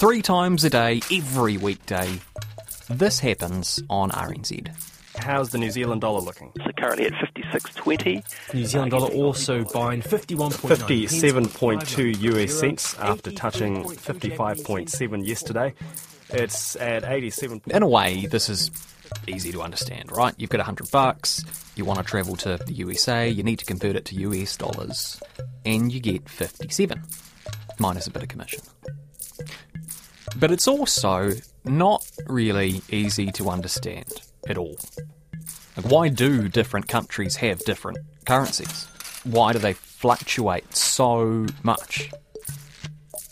three times a day, every weekday. This happens on RNZ. How's the New Zealand dollar looking? So currently at 56.20. The New Zealand dollar also buying 57.2 US cents after touching 55.7 yesterday. It's at 87. In a way, this is easy to understand, right? You've got $100, you want to travel to the USA, you need to convert it to US dollars, and you get 57, minus a bit of commission. But it's also not really easy to understand at all. Like, why do different countries have different currencies? Why do they fluctuate so much?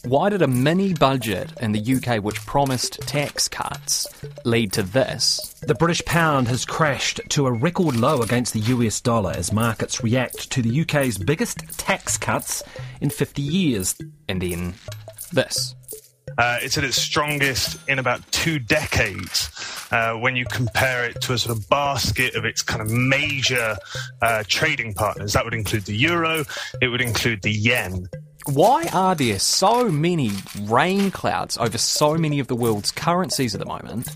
Why did a mini budget in the UK which promised tax cuts lead to this? The British pound has crashed to a record low against the US dollar as markets react to the UK's biggest tax cuts in 50 years. And then this. It's at its strongest in about 2 decades when you compare it to a sort of basket of its kind of major trading partners. That would include the euro, it would include the yen. Why are there so many rain clouds over so many of the world's currencies at the moment?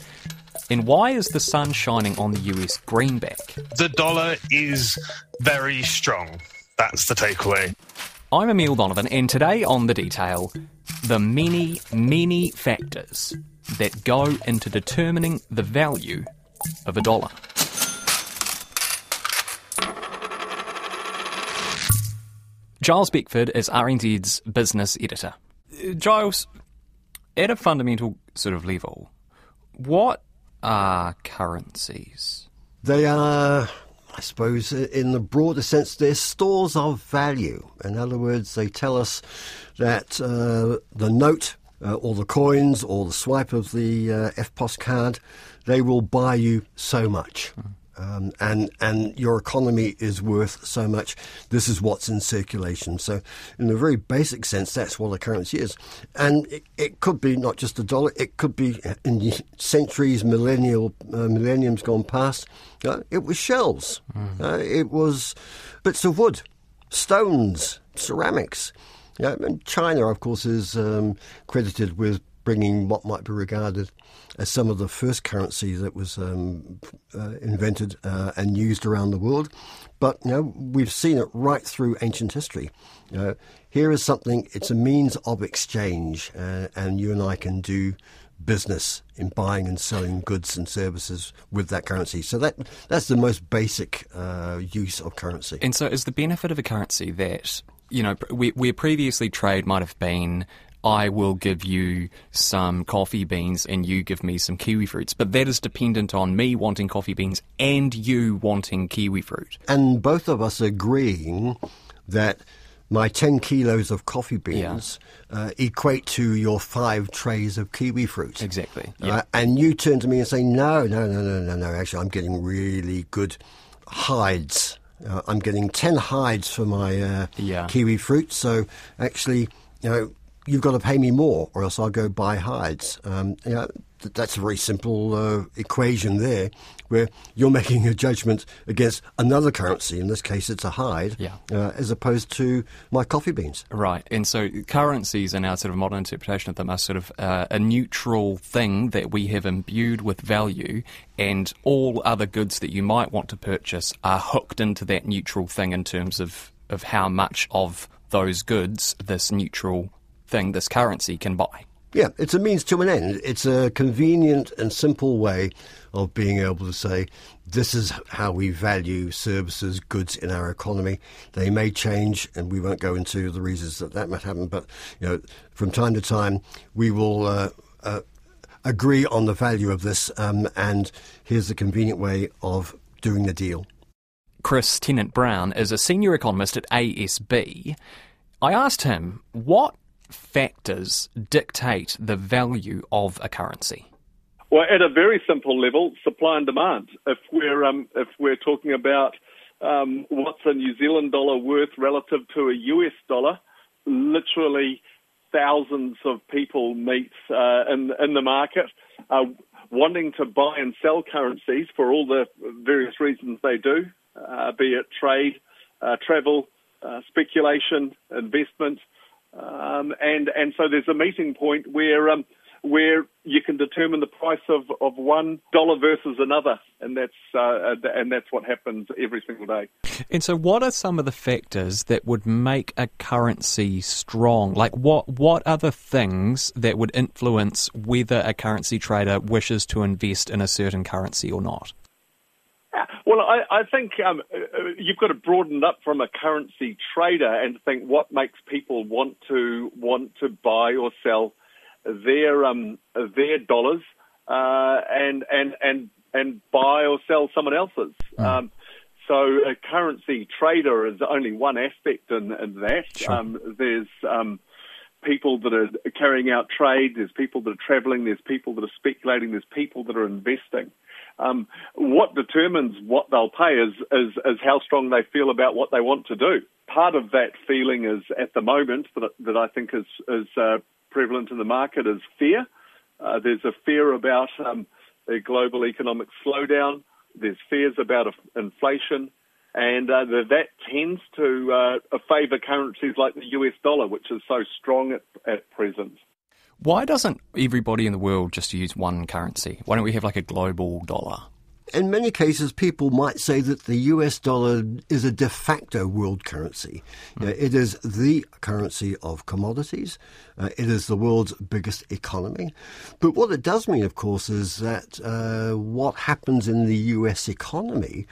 And why is the sun shining on the US greenback? The dollar is very strong. That's the takeaway. I'm Emile Donovan, and today on The Detail, the many, many factors that go into determining the value of a dollar. Giles Beckford is RNZ's business editor. Giles, at a fundamental sort of level, what are currencies? They are, I suppose, in the broader sense, they're stores of value. In other words, they tell us that the note or the coins or the swipe of the FPOS card, they will buy you so much. Mm. And your economy is worth so much. This is what's in circulation. So in a very basic sense, that's what a currency is. And it could be not just a dollar. It could be in centuries, millenniums gone past. It was shells. Mm. It was bits of wood, stones, ceramics. And China, of course, is credited with bringing what might be regarded as some of the first currency that was invented and used around the world. But we've seen it right through ancient history. Here is something, it's a means of exchange, and you and I can do business in buying and selling goods and services with that currency. So that's the most basic use of currency. And so is the benefit of a currency that, where previously trade might have been, I will give you some coffee beans and you give me some kiwi fruits. But that is dependent on me wanting coffee beans and you wanting kiwi fruit. And both of us agreeing that my 10 kilos of coffee beans equate to your 5 trays of kiwi fruit. Exactly. Yep. And you turn to me and say, no, actually I'm getting really good hides. I'm getting 10 hides for my kiwi fruit. So actually, you've got to pay me more or else I'll go buy hides. That's a very simple equation there where you're making a judgment against another currency. In this case, it's a hide, as opposed to my coffee beans. Right. And so currencies in our sort of modern interpretation of them are sort of a neutral thing that we have imbued with value, and all other goods that you might want to purchase are hooked into that neutral thing in terms of how much of those goods this neutral thing, this currency, can buy. Yeah, it's a means to an end. It's a convenient and simple way of being able to say, this is how we value services, goods in our economy. They may change, and we won't go into the reasons that might happen, but from time to time we will agree on the value of this, and here's the convenient way of doing the deal. Chris Tennant-Brown is a senior economist at ASB. I asked him, what factors dictate the value of a currency? Well, at a very simple level, supply and demand. If we're talking about what's a New Zealand dollar worth relative to a US dollar, literally thousands of people meet in the market wanting to buy and sell currencies for all the various reasons they do, be it trade, travel, speculation, investment. And so there's a meeting point where where you can determine the price of $1 versus another, and that's what happens every single day. And so what are some of the factors that would make a currency strong? Like what are the things that would influence whether a currency trader wishes to invest in a certain currency or not? Well, I think you've got to broaden it up from a currency trader and think what makes people want to buy or sell their dollars and buy or sell someone else's. So a currency trader is only one aspect in that. Sure. There's people that are carrying out trade. There's people that are travelling. There's people that are speculating. There's people that are investing. What determines what they'll pay is how strong they feel about what they want to do. Part of that feeling is, at the moment, that I think is prevalent in the market, is fear. There's a fear about a global economic slowdown. There's fears about inflation. And that tends to favour currencies like the US dollar, which is so strong at present. Why doesn't everybody in the world just use one currency? Why don't we have like a global dollar? In many cases, people might say that the US dollar is a de facto world currency. Mm. It is the currency of commodities. It is the world's biggest economy. But what it does mean, of course, is that what happens in the US economy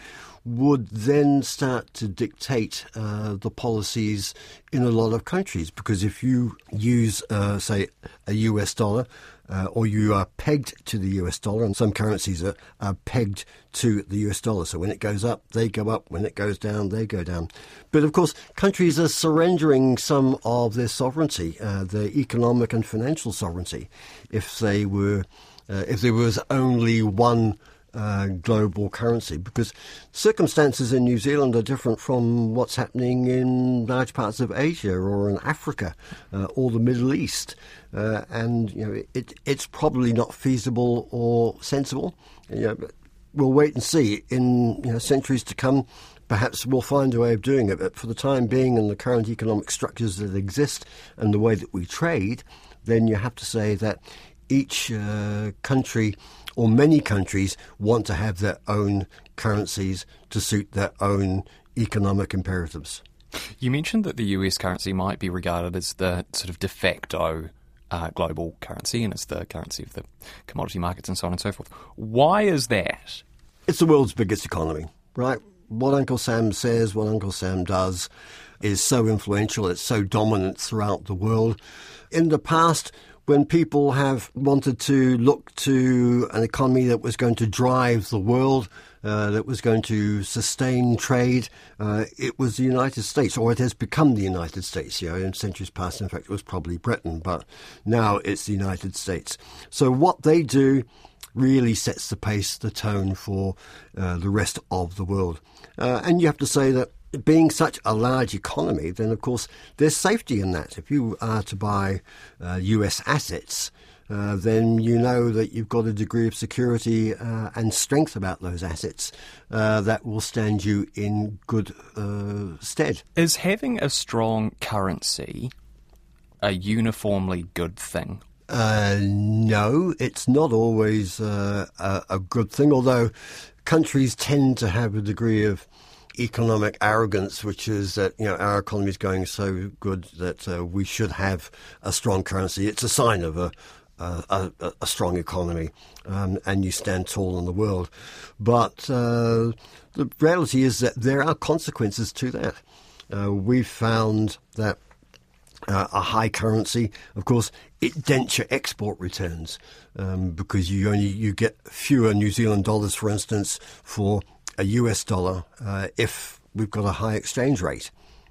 would then start to dictate the policies in a lot of countries. Because if you use, say, a US dollar, or you are pegged to the US dollar, and some currencies are pegged to the US dollar. So when it goes up, they go up. When it goes down, they go down. But of course, countries are surrendering some of their sovereignty, their economic and financial sovereignty, if there was only one global currency, because circumstances in New Zealand are different from what's happening in large parts of Asia or in Africa or the Middle East, and it's probably not feasible or sensible. But we'll wait and see. In centuries to come, perhaps we'll find a way of doing it. But for the time being, and the current economic structures that exist and the way that we trade, then you have to say that each country, or many countries, want to have their own currencies to suit their own economic imperatives. You mentioned that the US currency might be regarded as the sort of de facto global currency, and it's the currency of the commodity markets and so on and so forth. Why is that? It's the world's biggest economy, right? What Uncle Sam says, what Uncle Sam does, is so influential, it's so dominant throughout the world. In the past, when people have wanted to look to an economy that was going to drive the world, that was going to sustain trade, it was the United States, or it has become the United States. In centuries past, in fact, it was probably Britain, but now it's the United States. So what they do really sets the pace, the tone for the rest of the world. And you have to say that being such a large economy, then, of course, there's safety in that. If you are to buy US assets, then you know that you've got a degree of security and strength about those assets that will stand you in good stead. Is having a strong currency a uniformly good thing? No, it's not always a good thing, although countries tend to have a degree of economic arrogance, which is that our economy is going so good that we should have a strong currency. It's a sign of a strong economy, and you stand tall in the world. But the reality is that there are consequences to that. We've found that a high currency, of course, it dents your export returns, because you get fewer New Zealand dollars, for instance, for a US dollar if we've got a high exchange rate.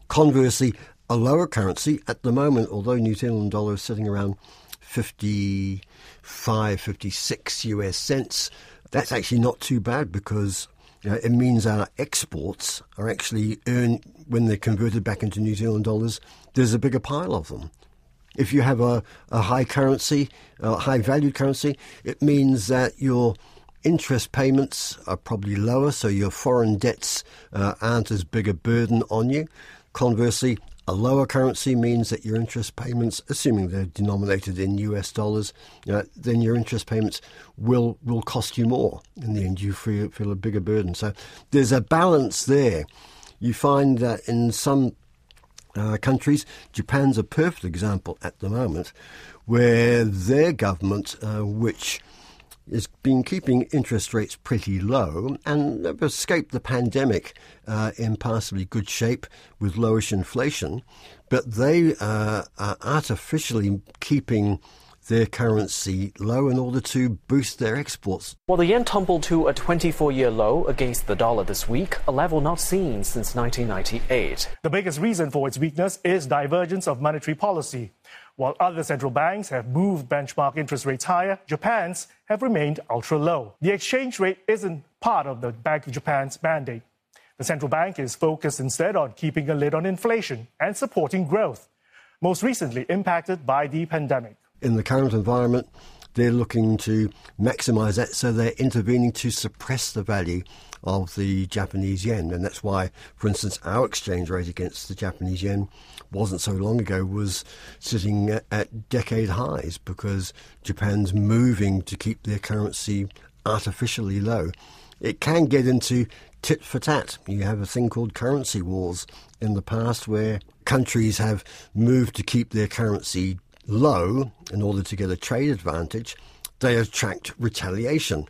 Conversely, a lower currency at the moment, although New Zealand dollar is sitting around 55, 56 US cents, that's actually not too bad, because it means our exports are actually earned, when they're converted back into New Zealand dollars, there's a bigger pile of them. If you have a high currency, a high valued currency, it means that your interest payments are probably lower, so your foreign debts aren't as big a burden on you. Conversely, A lower currency means that your interest payments, assuming they're denominated in US dollars, then your interest payments will cost you more. In the end, you feel a bigger burden. So there's a balance there. You find that in some countries, Japan's a perfect example at the moment, where their government, which has been keeping interest rates pretty low and escaped the pandemic in passably good shape with lowish inflation, but they are artificially keeping their currency low in order to boost their exports. Well, the yen tumbled to a 24-year low against the dollar this week, a level not seen since 1998. The biggest reason for its weakness is divergence of monetary policy. While other central banks have moved benchmark interest rates higher, Japan's have remained ultra-low. The exchange rate isn't part of the Bank of Japan's mandate. The central bank is focused instead on keeping a lid on inflation and supporting growth, most recently impacted by the pandemic. In the current environment, they're looking to maximise that, so they're intervening to suppress the value of the Japanese yen. And that's why, for instance, our exchange rate against the Japanese yen wasn't so long ago was sitting at decade highs, because Japan's moving to keep their currency artificially low. It can get into tit for tat. You have a thing called currency wars in the past, where countries have moved to keep their currency low in order to get a trade advantage. They attract retaliation.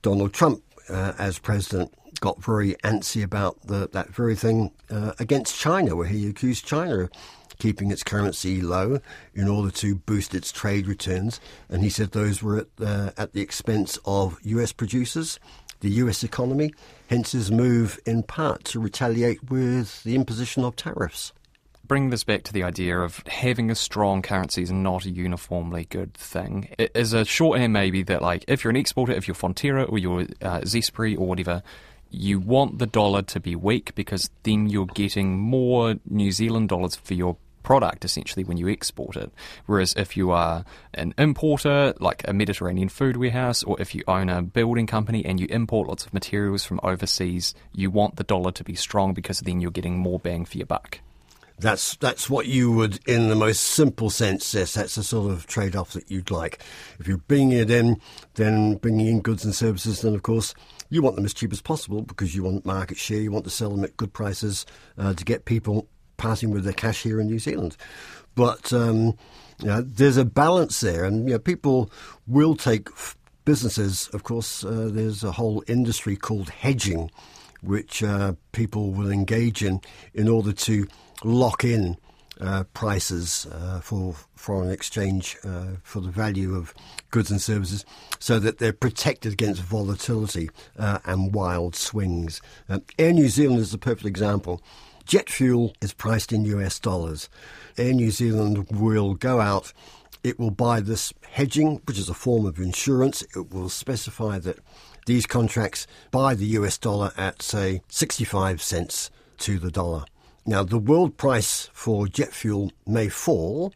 Donald Trump, as president, got very antsy about that very thing against China, where he accused China of keeping its currency low in order to boost its trade returns. And he said those were at the expense of US producers, the US economy, hence his move in part to retaliate with the imposition of tariffs. Bring this back to the idea of having a strong currency is not a uniformly good thing. It is a shorthand maybe that, like, if you're an exporter, if you're Fonterra or you're Zespri or whatever, you want the dollar to be weak, because then you're getting more New Zealand dollars for your product, essentially, when you export it. Whereas if you are an importer, like a Mediterranean food warehouse, or if you own a building company and you import lots of materials from overseas, you want the dollar to be strong, because then you're getting more bang for your buck. That's what you would, in the most simple sense, yes, that's the sort of trade-off that you'd like. If you're bringing it in, then bringing in goods and services, then, of course, you want them as cheap as possible, because you want market share, you want to sell them at good prices to get people parting with their cash here in New Zealand. But there's a balance there, and people will take businesses. Of course, there's a whole industry called hedging, which people will engage in order to lock in prices for foreign exchange for the value of goods and services, so that they're protected against volatility and wild swings. Air New Zealand is a perfect example. Jet fuel is priced in US dollars. Air New Zealand will go out, it will buy this hedging, which is a form of insurance. It will specify that these contracts buy the US dollar at, say, 65 cents to the dollar. Now, the world price for jet fuel may fall,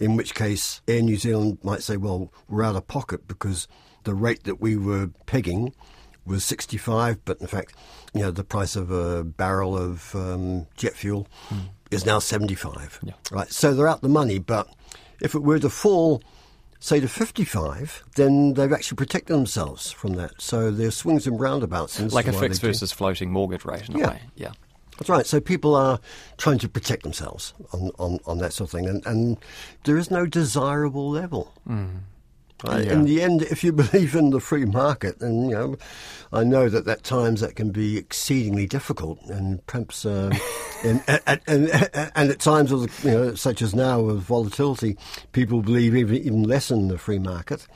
in which case Air New Zealand might say, well, we're out of pocket, because the rate that we were pegging was 65, but in fact, the price of a barrel of jet fuel is now 75. Yeah. Right, so they're out the money, but if it were to fall, say, to 55, then they've actually protected themselves from that. So there's swings and roundabouts. And like a fixed versus floating mortgage rate, in a way. Yeah. That's right. So people are trying to protect themselves on that sort of thing. And there is no desirable level. Mm. Yeah. In the end, if you believe in the free market, then, I know that at times that can be exceedingly difficult, and perhaps, and at times, such as now with volatility, people believe even less in the free market.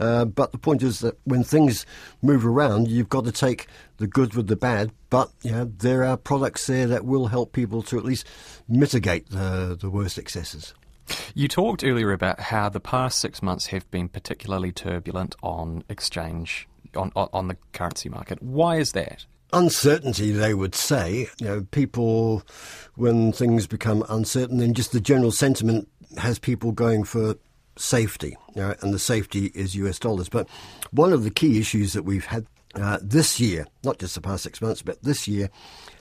But the point is that when things move around, you've got to take the good with the bad. But there are products there that will help people to at least mitigate the worst excesses. You talked earlier about how the past 6 months have been particularly turbulent on exchange, on the currency market. Why is that? Uncertainty, they would say. People, when things become uncertain, then just the general sentiment has people going for safety, and the safety is US dollars. But one of the key issues that we've had this year, not just the past 6 months, but this year,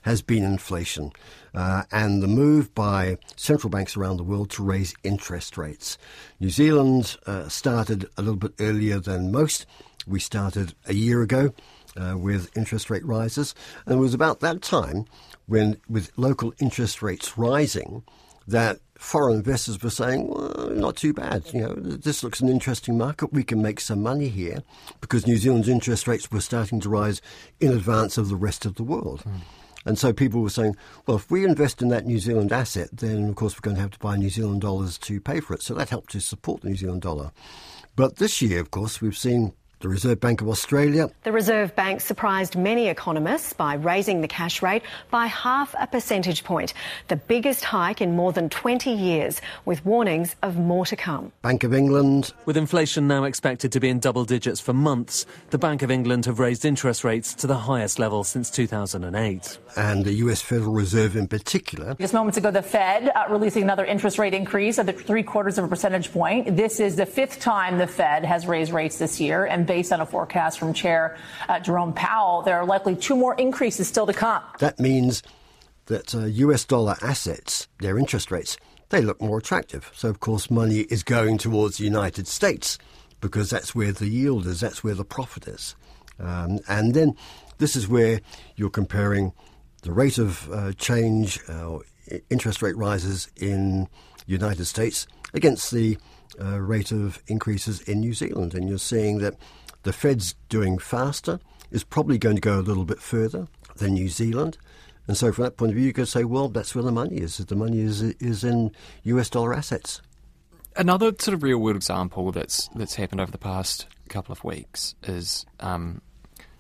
has been inflation and the move by central banks around the world to raise interest rates. New Zealand started a little bit earlier than most. We started a year ago with interest rate rises, and it was about that time when, with local interest rates rising, that foreign investors were saying, well, not too bad. You know, this looks an interesting market. We can make some money here, because New Zealand's interest rates were starting to rise in advance of the rest of the world. Mm. And so people were saying, well, if we invest in that New Zealand asset, then, of course, we're going to have to buy New Zealand dollars to pay for it. So that helped to support the New Zealand dollar. But this year, of course, we've seen the Reserve Bank of Australia. The Reserve Bank surprised many economists by raising the cash rate by 0.5 percentage point, the biggest hike in more than 20 years, with warnings of more to come. Bank of England. With inflation now expected to be in double digits for months, the Bank of England have raised interest rates to the highest level since 2008. And the US Federal Reserve in particular. Just moments ago, the Fed releasing another interest rate increase of 0.75 percentage point. This is the fifth time the Fed has raised rates this year, and based on a forecast from Chair Jerome Powell, there are likely 2 more increases still to come. That means that US dollar assets, their interest rates, they look more attractive. So, of course, money is going towards the United States, because that's where the yield is, that's where the profit is. And then this is where you're comparing the rate of change, interest rate rises in the United States against the rate of increases in New Zealand. And you're seeing that the Fed's doing faster, is probably going to go a little bit further than New Zealand. And so from that point of view, you could say, well, that's where the money is. The money is in US dollar assets. Another sort of real-world example that's happened over the past couple of weeks is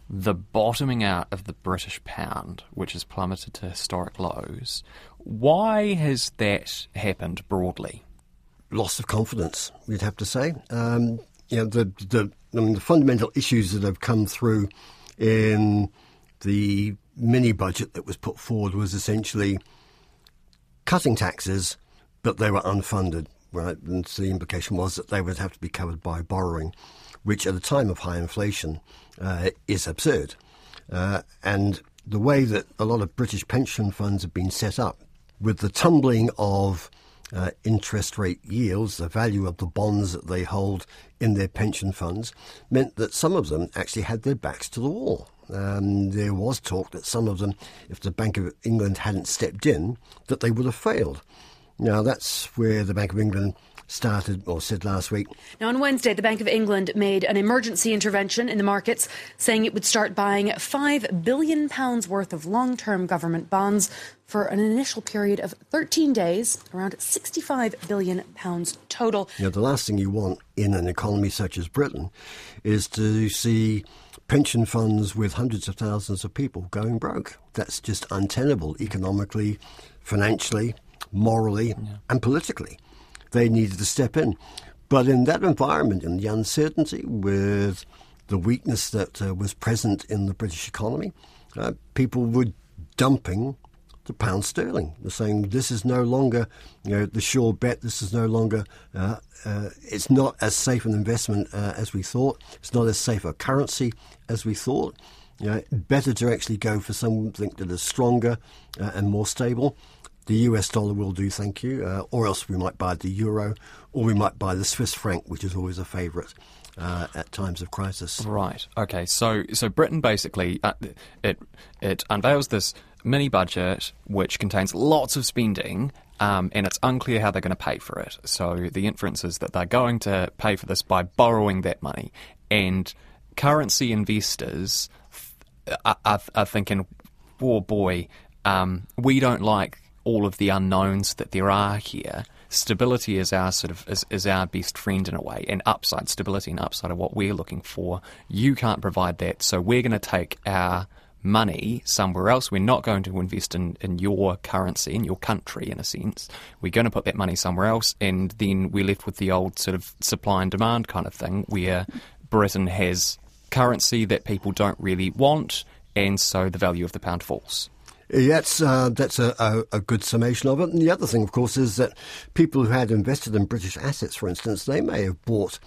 the bottoming out of the British pound, which has plummeted to historic lows. Why has that happened broadly? Loss of confidence, you'd have to say. The fundamental issues that have come through in the mini budget that was put forward was essentially cutting taxes, but they were unfunded, right? And so the implication was that they would have to be covered by borrowing, which at a time of high inflation is absurd. And the way that a lot of British pension funds have been set up, with the tumbling of interest rate yields, the value of the bonds that they hold in their pension funds, meant that some of them actually had their backs to the wall. There was talk that some of them, if the Bank of England hadn't stepped in, that they would have failed. Now, that's where the Bank of England started or said last week. Now, on Wednesday, the Bank of England made an emergency intervention in the markets, saying it would start buying £5 billion worth of long-term government bonds for an initial period of 13 days, around £65 billion total. You know, the last thing you want in an economy such as Britain is to see pension funds with hundreds of thousands of people going broke. That's just untenable economically, financially, morally, and politically. They needed to step in. But in that environment, in the uncertainty, with the weakness that was present in the British economy, people were dumping the pound sterling. They're saying this is no longer, the sure bet. This is no longer, it's not as safe an investment as we thought. It's not as safe a currency as we thought. Better to actually go for something that is stronger and more stable. The US dollar will do, thank you, or else we might buy the euro, or we might buy the Swiss franc, which is always a favourite at times of crisis. Right. Okay. So Britain basically it unveils this mini budget which contains lots of spending, and it's unclear how they're going to pay for it. So the inference is that they're going to pay for this by borrowing that money, and currency investors are thinking, "Oh boy, we don't like all of the unknowns that there are here. Stability is our is our best friend in a way, and upside, stability and upside are what we're looking for. You can't provide that, so we're going to take our money somewhere else. We're not going to invest in your currency, in your country, in a sense. We're going to put that money somewhere else," and then we're left with the old sort of supply and demand kind of thing, where Britain has currency that people don't really want, and so the value of the pound falls. That's a good summation of it. And the other thing, of course, is that people who had invested in British assets, for instance, they may have bought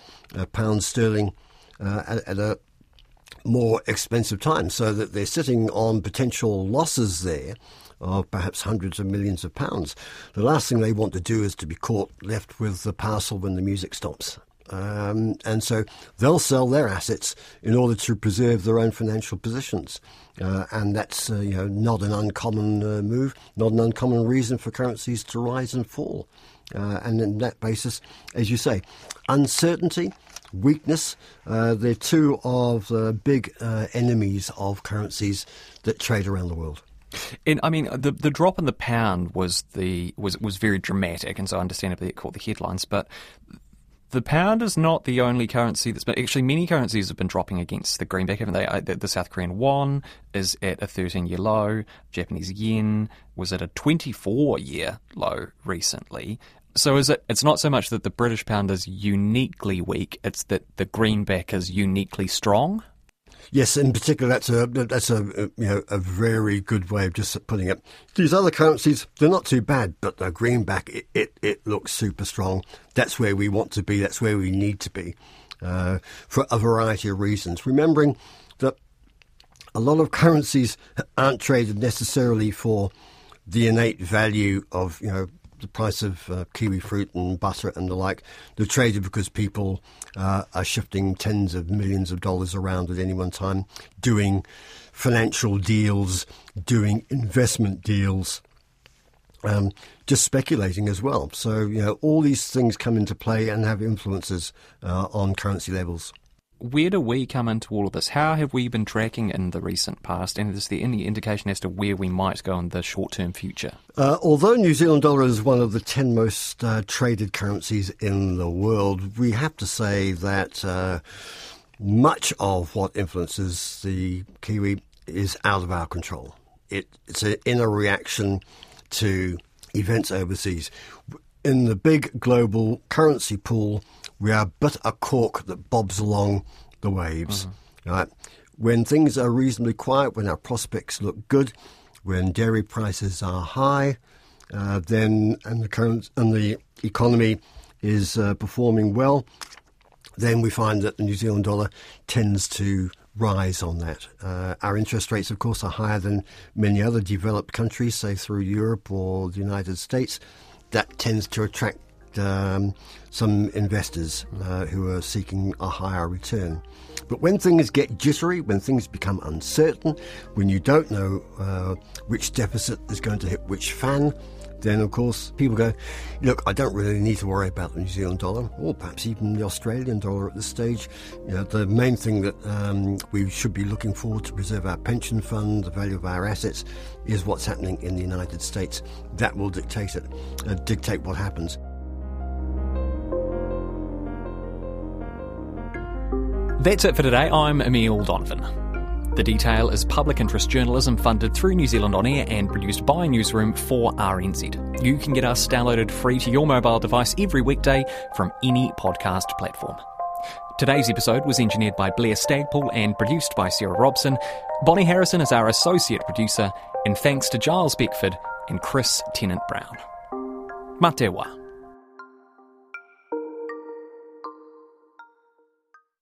pound sterling at a more expensive times, so that they're sitting on potential losses there of perhaps hundreds of millions of pounds. The last thing they want to do is to be caught left with the parcel when the music stops. And so they'll sell their assets in order to preserve their own financial positions. And that's not an uncommon move, not an uncommon reason for currencies to rise and fall. And on that basis, as you say, uncertainty, weakness, they're two of the big enemies of currencies that trade around the world. And I mean, the drop in the pound was very dramatic, and so understandably it caught the headlines. But the pound is not the only currency that's been... Actually, many currencies have been dropping against the greenback, haven't they? The South Korean won is at a 13-year low. Japanese yen was at a 24-year low recently. So it's not so much that the British pound is uniquely weak, it's that the greenback is uniquely strong? Yes, in particular, that's a very good way of just putting it. These other currencies, they're not too bad, but the greenback, it looks super strong. That's where we want to be. That's where we need to be for a variety of reasons. Remembering that a lot of currencies aren't traded necessarily for the innate value of, the price of kiwi fruit and butter and the like. They're traded because people are shifting tens of millions of dollars around at any one time, doing financial deals, doing investment deals, just speculating as well. So, all these things come into play and have influences on currency levels. Where do we come into all of this? How have we been tracking in the recent past? And is there any indication as to where we might go in the short-term future? Although New Zealand dollar is one of the 10 most traded currencies in the world, we have to say that much of what influences the Kiwi is out of our control. It's an inner reaction to events overseas. In the big global currency pool, we are but a cork that bobs along the waves. Mm-hmm. Right? When things are reasonably quiet, when our prospects look good, when dairy prices are high, and the economy is performing well, then we find that the New Zealand dollar tends to rise on that. Our interest rates, of course, are higher than many other developed countries, say through Europe or the United States. That tends to attract some investors who are seeking a higher return. But when things get jittery, when things become uncertain, when you don't know which deficit is going to hit which fan, then of course people go, look, I don't really need to worry about the New Zealand dollar or perhaps even the Australian dollar at this stage. The main thing that we should be looking for to preserve our pension fund, the value of our assets, is what's happening in the United States. That will dictate it, dictate what happens. That's it for today. I'm Emile Donovan. The Detail is public interest journalism funded through New Zealand On Air and produced by Newsroom for RNZ. You can get us downloaded free to your mobile device every weekday from any podcast platform. Today's episode was engineered by Blair Stagpole and produced by Sarah Robson. Bonnie Harrison is our associate producer, and thanks to Giles Beckford and Chris Tennant-Brown. Mā te wā.